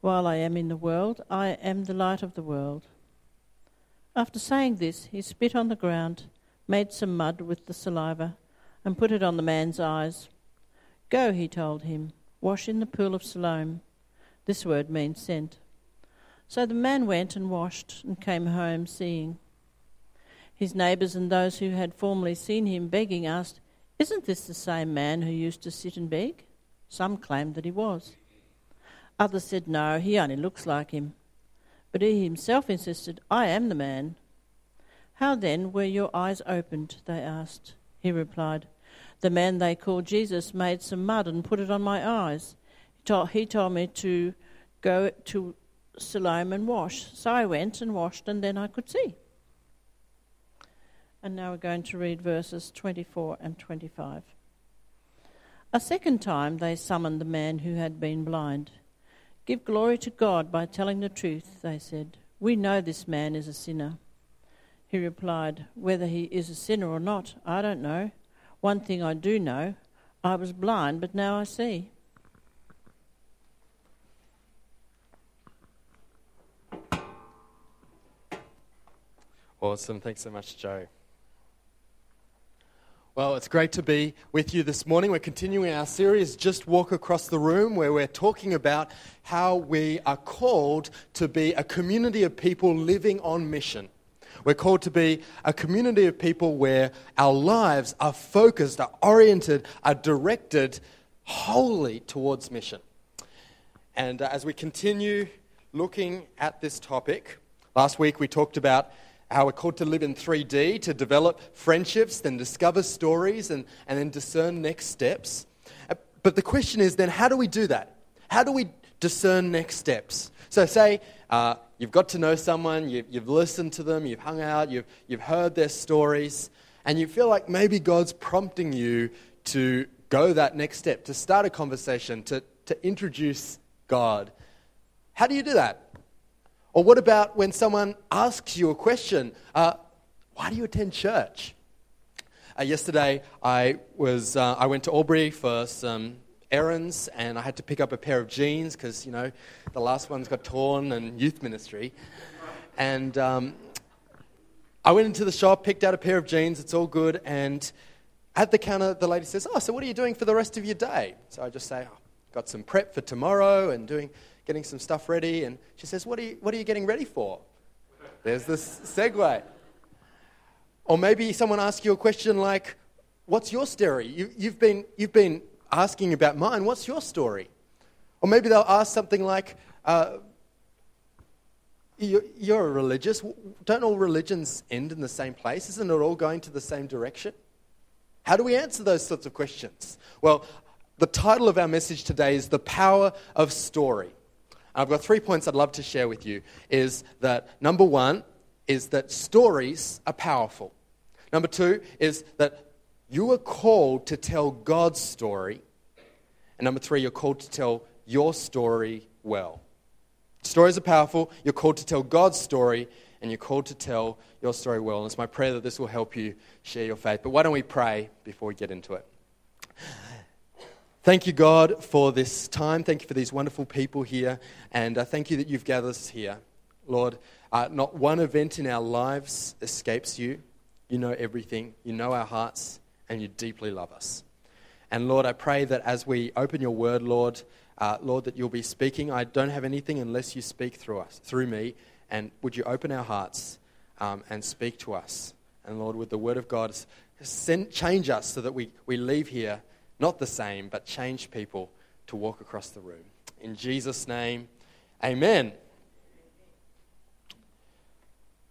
While I am in the world, I am the light of the world." After saying this, he spit on the ground, made some mud with the saliva, and put it on the man's eyes. "Go," he told him, "wash in the pool of Siloam." This word means sent. So the man went and washed and came home seeing. His neighbours and those who had formerly seen him begging asked, "Isn't this the same man who used to sit and beg?" Some claimed that he was. Others said, "No, he only looks like him." But he himself insisted, "I am the man." "How then were your eyes opened?" they asked. He replied, "The man they call Jesus made some mud and put it on my eyes. He told me to go to Siloam and wash. So I went and washed, and then I could see." And now we're going to read verses 24 and 25. A second time they summoned the man who had been blind. "Give glory to God by telling the truth," they said. "We know this man is a sinner." He replied, "Whether he is a sinner or not, I don't know. One thing I do know, I was blind, but now I see." Awesome. Thanks so much, Joe. Well, it's great to be with you this morning. We're continuing our series, Just Walk Across the Room, where we're talking about how we are called to be a community of people living on mission. We're called to be a community of people where our lives are focused, are oriented, are directed wholly towards mission. And as we continue looking at this topic, last week we talked about how we're called to live in 3D, to develop friendships, then discover stories, and then discern next steps. But the question is then, how do we do that? How do we discern next steps? So say you've got to know someone, you've listened to them, you've hung out, you've heard their stories, and you feel like maybe God's prompting you to go that next step, to start a conversation, to introduce God. How do you do that? Or what about when someone asks you a question, why do you attend church? Yesterday, I went to Albury for some errands, and I had to pick up a pair of jeans because, you know, the last ones got torn in youth ministry. And I went into the shop, picked out a pair of jeans, it's all good, and at the counter, the lady says, "Oh, so what are you doing for the rest of your day?" So I just say, "Oh, got some prep for tomorrow and getting some stuff ready," and she says, what are you getting ready for? There's this segue. Or maybe someone asks you a question like, "What's your story? You've been asking about mine. What's your story?" Or maybe they'll ask something like, "You're a religious. Don't all religions end in the same place? Isn't it all going to the same direction?" How do we answer those sorts of questions? Well, the title of our message today is The Power of Story. I've got 3 points I'd love to share with you. Is that number one is that stories are powerful. Number two is that you are called to tell God's story. And number three, you're called to tell your story well. Stories are powerful. You're called to tell God's story, and you're called to tell your story well. And it's my prayer that this will help you share your faith. But why don't we pray before we get into it? Thank you, God, for this time. Thank you for these wonderful people here. And thank you that you've gathered us here. Lord, not one event in our lives escapes you. You know everything. You know our hearts, and you deeply love us. And Lord, I pray that as we open your word, Lord, that you'll be speaking. I don't have anything unless you speak through me. And would you open our hearts and speak to us? And Lord, with the word of God, change us so that we leave here not the same, but change people to walk across the room. In Jesus' name, amen.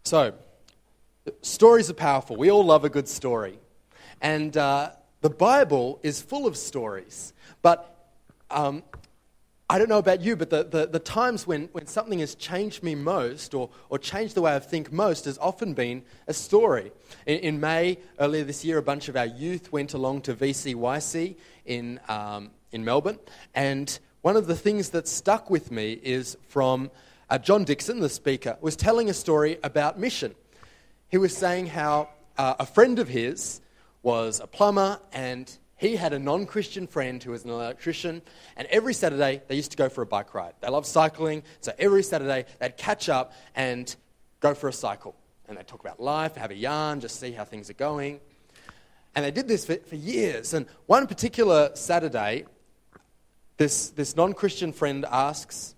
So, stories are powerful. We all love a good story. And the Bible is full of stories. But I don't know about you, but the times when something has changed me most or changed the way I think most has often been a story. In May, earlier this year, a bunch of our youth went along to VCYC in Melbourne, and one of the things that stuck with me is from John Dixon, the speaker, was telling a story about mission. He was saying how a friend of his was a plumber, and he had a non-Christian friend who was an electrician, and every Saturday they used to go for a bike ride. They loved cycling, so every Saturday they'd catch up and go for a cycle. And they'd talk about life, have a yarn, just see how things are going. And they did this for years. And one particular Saturday, this non-Christian friend asks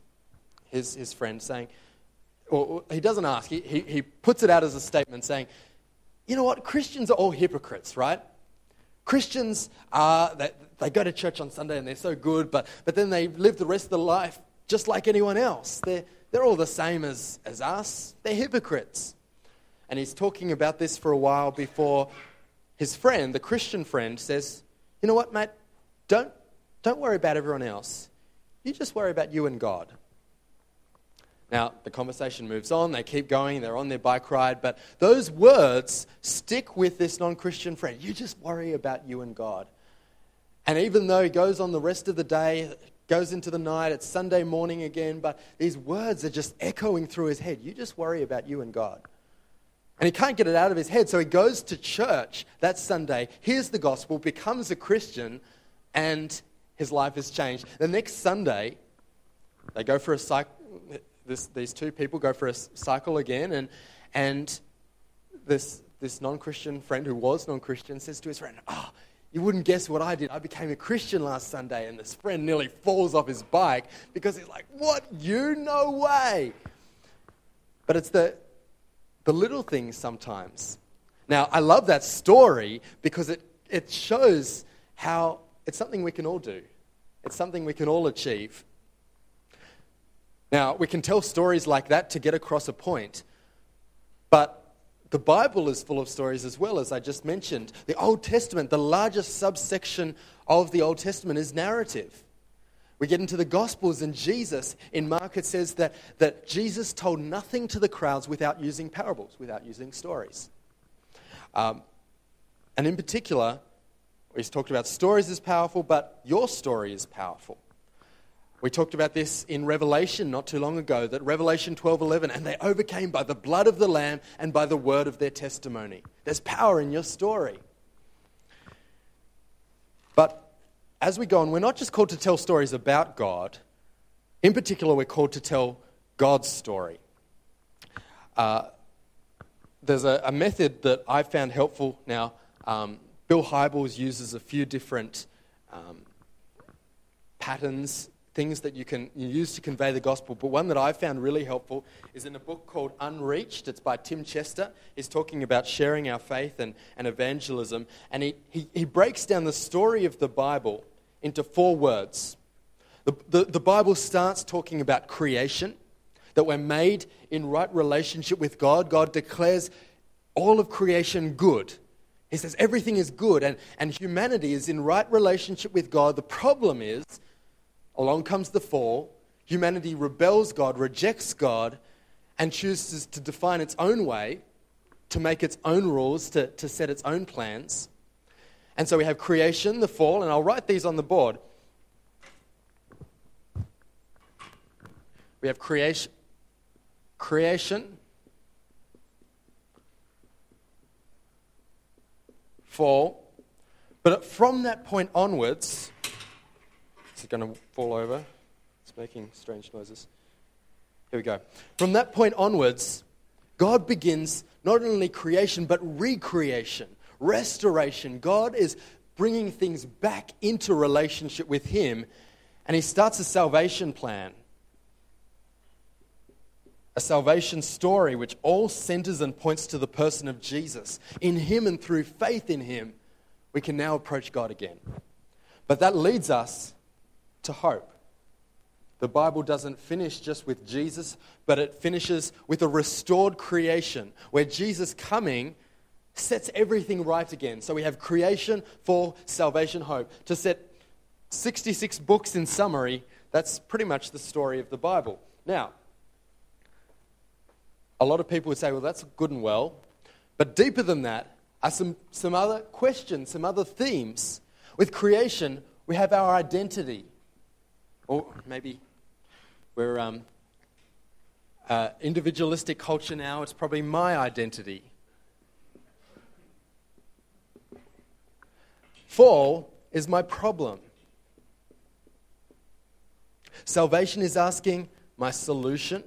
his friend, saying, or he doesn't ask, he puts it out as a statement saying, you know what, Christians are all hypocrites, right? Christians are, they go to church on Sunday and they're so good, but then they live the rest of their life just like anyone else. They're all the same as us. They're hypocrites. And he's talking about this for a while before his friend, the Christian friend, says, you know what, mate, don't worry about everyone else. You just worry about you and God. Now, the conversation moves on, they keep going, they're on their bike ride, but those words stick with this non-Christian friend. You just worry about you and God. And even though he goes on the rest of the day, goes into the night, it's Sunday morning again, but these words are just echoing through his head. You just worry about you and God. And he can't get it out of his head, so he goes to church that Sunday, hears the gospel, becomes a Christian, and his life is changed. The next Sunday, they go for a cycle. These two people go for a cycle again, and this non-Christian friend who was non-Christian says to his friend, oh, you wouldn't guess what I did. I became a Christian last Sunday, and this friend nearly falls off his bike because he's like, what? You? No way. But it's the little things sometimes. Now, I love that story because it shows how it's something we can all do. It's something we can all achieve. Now, we can tell stories like that to get across a point, but the Bible is full of stories as well, as I just mentioned. The Old Testament, the largest subsection of the Old Testament, is narrative. We get into the Gospels and Jesus. In Mark, it says that Jesus told nothing to the crowds without using parables, without using stories. And in particular, he's talked about stories as powerful, but your story is powerful. We talked about this in Revelation not too long ago, that Revelation 12:11, and they overcame by the blood of the Lamb and by the word of their testimony. There's power in your story. But as we go on, we're not just called to tell stories about God. In particular, we're called to tell God's story. There's a method that I found helpful. Now, Bill Hybels uses a few different patterns, things that you can use to convey the gospel. But one that I found really helpful is in a book called Unreached. It's by Tim Chester. He's talking about sharing our faith and evangelism. And he breaks down the story of the Bible into four words. The Bible starts talking about creation, that we're made in right relationship with God. God declares all of creation good. He says everything is good and humanity is in right relationship with God. The problem is, along comes the fall. Humanity rebels God, rejects God, and chooses to define its own way, to make its own rules, to set its own plans. And so we have creation, the fall, and I'll write these on the board. We have creation, fall, but from that point onwards, it's going to fall over. It's making strange noises. Here we go. From that point onwards, God begins not only creation, but recreation, restoration. God is bringing things back into relationship with Him, and He starts a salvation plan, a salvation story which all centers and points to the person of Jesus. In Him and through faith in Him, we can now approach God again. But that leads us to hope. The Bible doesn't finish just with Jesus, but it finishes with a restored creation where Jesus coming sets everything right again. So we have creation, fall, salvation, hope. To set 66 books in summary, That's pretty much the story of the Bible. Now, a lot of people would say, well, that's good and well. But deeper than that are some other questions, some other themes. With creation, we have our identity. Or maybe we're individualistic culture now. It's probably my identity. Fall is my problem. Salvation is asking my solution.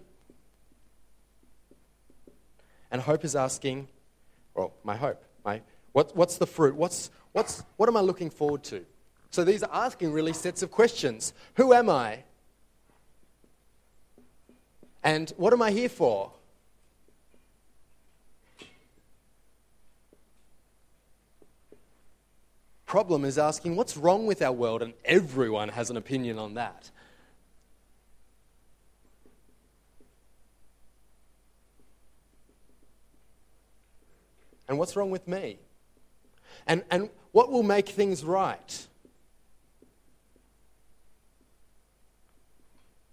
And hope is asking, well, my hope. What's the fruit? What am I looking forward to? So these are asking really sets of questions. Who am I? And what am I here for? Problem is asking, what's wrong with our world? And everyone has an opinion on that. And what's wrong with me? And what will make things right?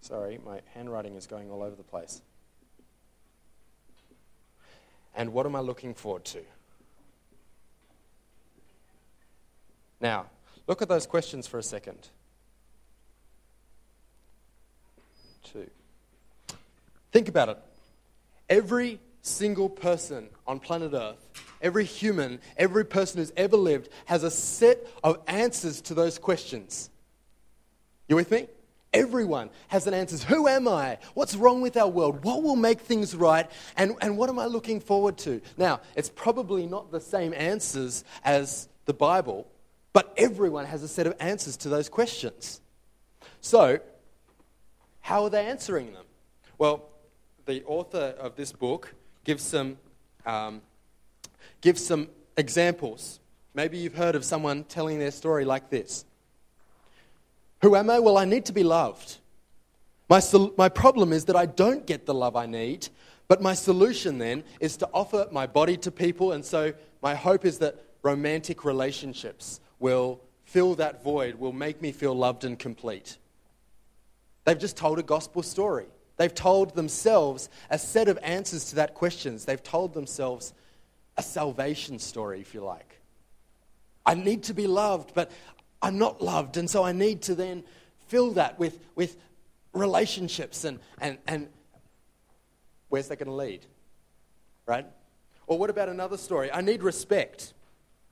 Sorry, my handwriting is going all over the place. And what am I looking forward to? Now, look at those questions for a second. Two. Think about it. Every single person on planet Earth, every human, every person who's ever lived has a set of answers to those questions. You with me? Everyone has an answer. Who am I? What's wrong with our world? What will make things right? And what am I looking forward to? Now, it's probably not the same answers as the Bible, but everyone has a set of answers to those questions. So, how are they answering them? Well, the author of this book gives some examples. Maybe you've heard of someone telling their story like this. Who am I? Well, I need to be loved. My problem is that I don't get the love I need, but my solution then is to offer my body to people, and so my hope is that romantic relationships will fill that void, will make me feel loved and complete. They've just told a gospel story. They've told themselves a set of answers to that questions. They've told themselves a salvation story, if you like. I need to be loved, but I'm not loved, and so I need to then fill that with relationships and where's that going to lead, right? Or what about another story? I need respect.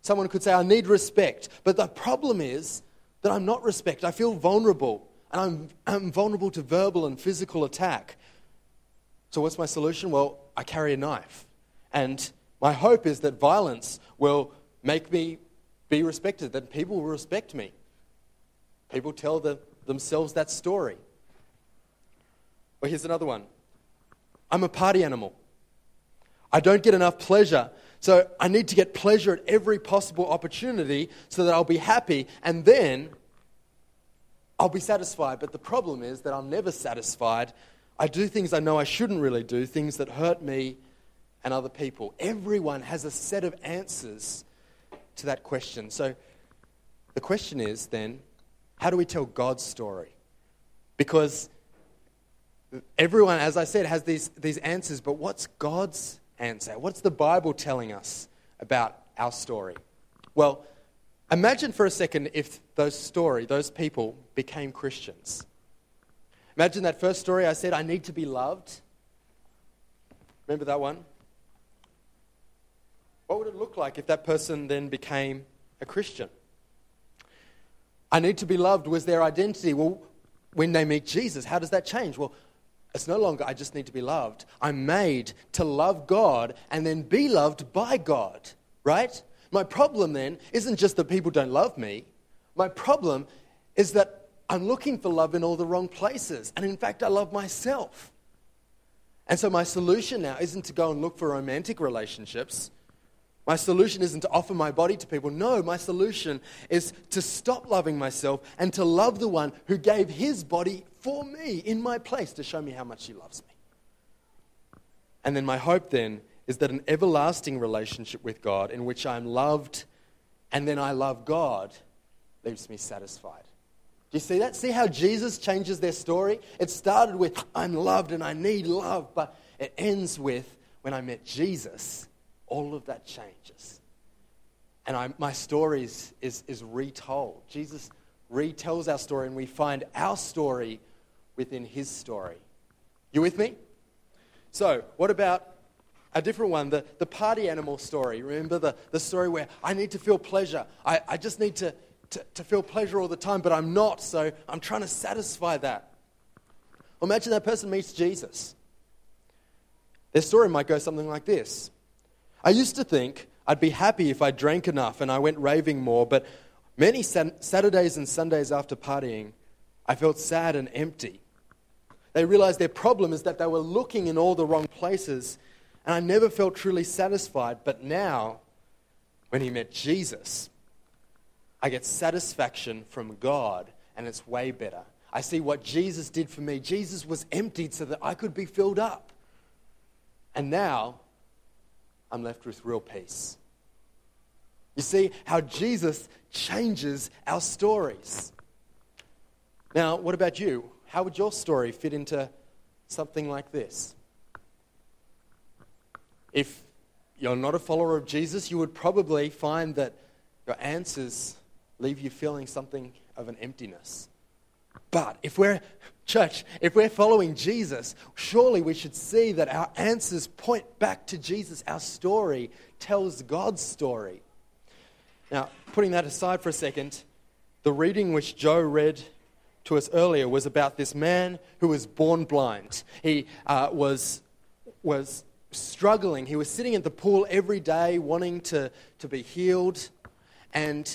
Someone could say, I need respect, but the problem is that I'm not respect. I feel vulnerable, and I'm vulnerable to verbal and physical attack. So what's my solution? Well, I carry a knife, and my hope is that violence will make me be respected, that people will respect me. People tell themselves that story. Well, here's another one. I'm a party animal. I don't get enough pleasure, so I need to get pleasure at every possible opportunity so that I'll be happy, and then I'll be satisfied. But the problem is that I'm never satisfied. I do things I know I shouldn't really do, things that hurt me and other people. Everyone has a set of answers to that question. So the question is then, how do we tell God's story? Because everyone, as I said, has these answers, but what's God's answer? What's the Bible telling us about our story? Well, imagine for a second if those people became Christians. Imagine that first story I said, I need to be loved. Remember that one? What would it look like if that person then became a Christian? I need to be loved was their identity. Well, when they meet Jesus, how does that change? Well, it's no longer I just need to be loved. I'm made to love God and then be loved by God, right? My problem then isn't just that people don't love me. My problem is that I'm looking for love in all the wrong places. And in fact, I love myself. And so my solution now isn't to go and look for romantic relationships. My solution isn't to offer my body to people. No, my solution is to stop loving myself and to love the one who gave his body for me in my place to show me how much he loves me. And then my hope then is that an everlasting relationship with God in which I'm loved and then I love God leaves me satisfied. Do you see that? See how Jesus changes their story? It started with, I'm loved and I need love, but it ends with, when I met Jesus, all of that changes. And my story is retold. Jesus retells our story and we find our story within his story. You with me? So, what about a different one, the party animal story? Remember the story where I need to feel pleasure. I just need to feel pleasure all the time, but I'm not, so I'm trying to satisfy that. Well, imagine that person meets Jesus. Their story might go something like this. I used to think I'd be happy if I drank enough and I went raving more, but many Saturdays and Sundays after partying, I felt sad and empty. They realized their problem is that they were looking in all the wrong places, and I never felt truly satisfied. But now, when he met Jesus, I get satisfaction from God, and it's way better. I see what Jesus did for me. Jesus was emptied so that I could be filled up. And now, I'm left with real peace. You see how Jesus changes our stories. Now, what about you? How would your story fit into something like this? If you're not a follower of Jesus, you would probably find that your answers leave you feeling something of an emptiness. But if we're following Jesus, surely we should see that our answers point back to Jesus. Our story tells God's story. Now, putting that aside for a second, the reading which Joe read to us earlier was about this man who was born blind. He was struggling. He was sitting at the pool every day wanting to be healed. And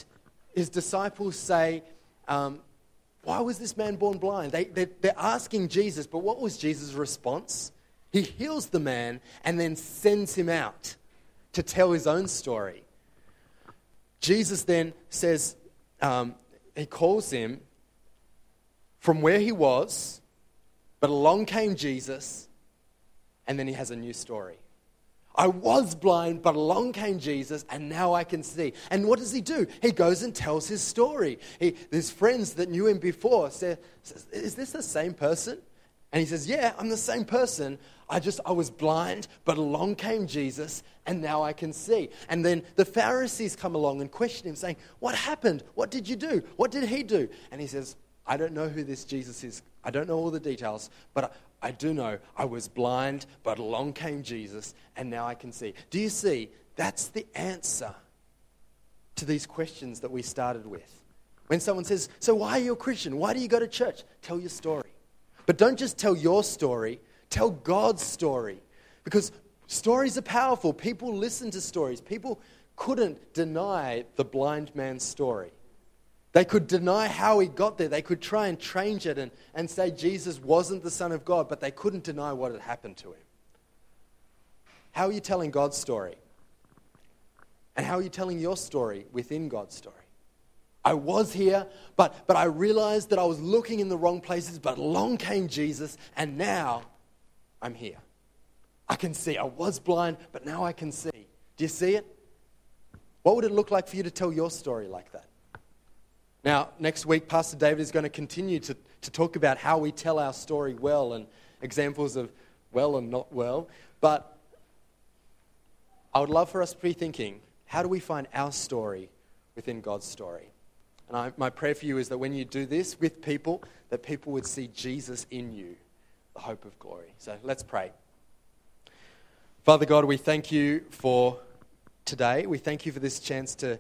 his disciples say, why was this man born blind? They're asking Jesus, but what was Jesus' response? He heals the man and then sends him out to tell his own story. Jesus then says, he calls him from where he was, but along came Jesus, and then he has a new story. I was blind, but along came Jesus, and now I can see. And what does he do? He goes and tells his story. His friends that knew him before say, is this the same person? And he says, yeah, I'm the same person. I was blind, but along came Jesus, and now I can see. And then the Pharisees come along and question him, saying, what happened? What did you do? What did he do? And he says, I don't know who this Jesus is. I don't know all the details, but I do know I was blind, but along came Jesus, and now I can see. Do you see? That's the answer to these questions that we started with. When someone says, so why are you a Christian? Why do you go to church? Tell your story. But don't just tell your story. Tell God's story. Because stories are powerful. People listen to stories. People couldn't deny the blind man's story. They could deny how he got there. They could try and change it and say Jesus wasn't the Son of God, but they couldn't deny what had happened to him. How are you telling God's story? And how are you telling your story within God's story? I was here, but I realized that I was looking in the wrong places, but along came Jesus, and now I'm here. I can see. I was blind, but now I can see. Do you see it? What would it look like for you to tell your story like that? Now, next week, Pastor David is going to continue to talk about how we tell our story well and examples of well and not well. But I would love for us to be thinking, how do we find our story within God's story? And my prayer for you is that when you do this with people, that people would see Jesus in you, the hope of glory. So let's pray. Father God, we thank you for today. We thank you for this chance to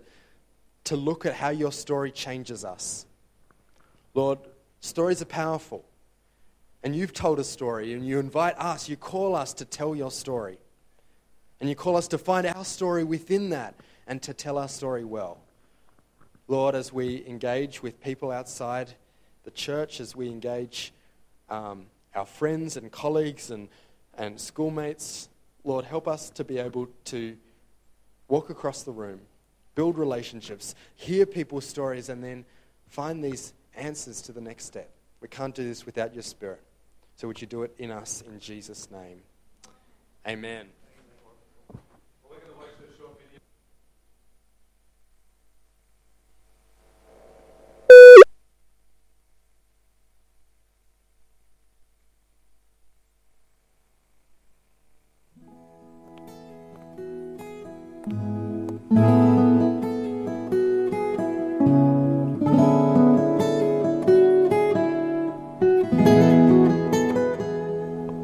look at how your story changes us. Lord, stories are powerful. And you've told a story, and you invite us, you call us to tell your story. And you call us to find our story within that and to tell our story well. Lord, as we engage with people outside the church, as we engage our friends and colleagues and schoolmates, Lord, help us to be able to walk across the room, build relationships, hear people's stories, and then find these answers to the next step. We can't do this without your Spirit. So would you do it in us, in Jesus' name? Amen.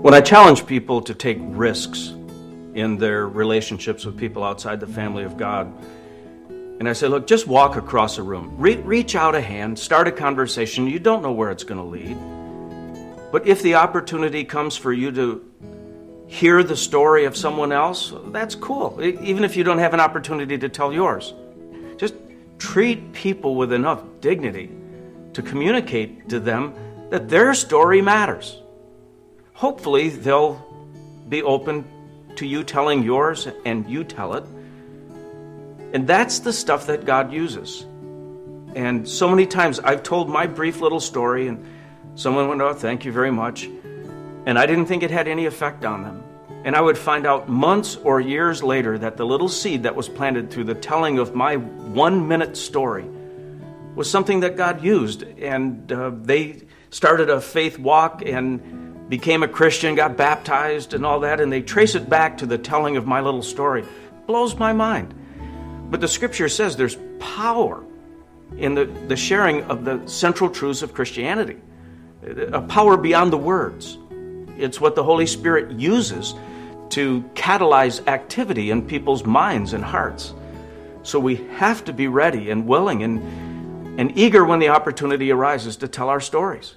When I challenge people to take risks in their relationships with people outside the family of God, and I say, look, just walk across a room. Reach out a hand, start a conversation. You don't know where it's going to lead. But if the opportunity comes for you to hear the story of someone else, that's cool, even if you don't have an opportunity to tell yours. Just treat people with enough dignity to communicate to them that their story matters. Hopefully, they'll be open to you telling yours and you tell it. And that's the stuff that God uses. And so many times I've told my brief little story and someone went, oh, thank you very much. And I didn't think it had any effect on them. And I would find out months or years later that the little seed that was planted through the telling of my one-minute story was something that God used. And they started a faith walk and became a Christian, got baptized and all that. And they trace it back to the telling of my little story. It blows my mind. But the scripture says there's power in the sharing of the central truths of Christianity, a power beyond the words. It's what the Holy Spirit uses to catalyze activity in people's minds and hearts. So we have to be ready and willing and eager when the opportunity arises to tell our stories.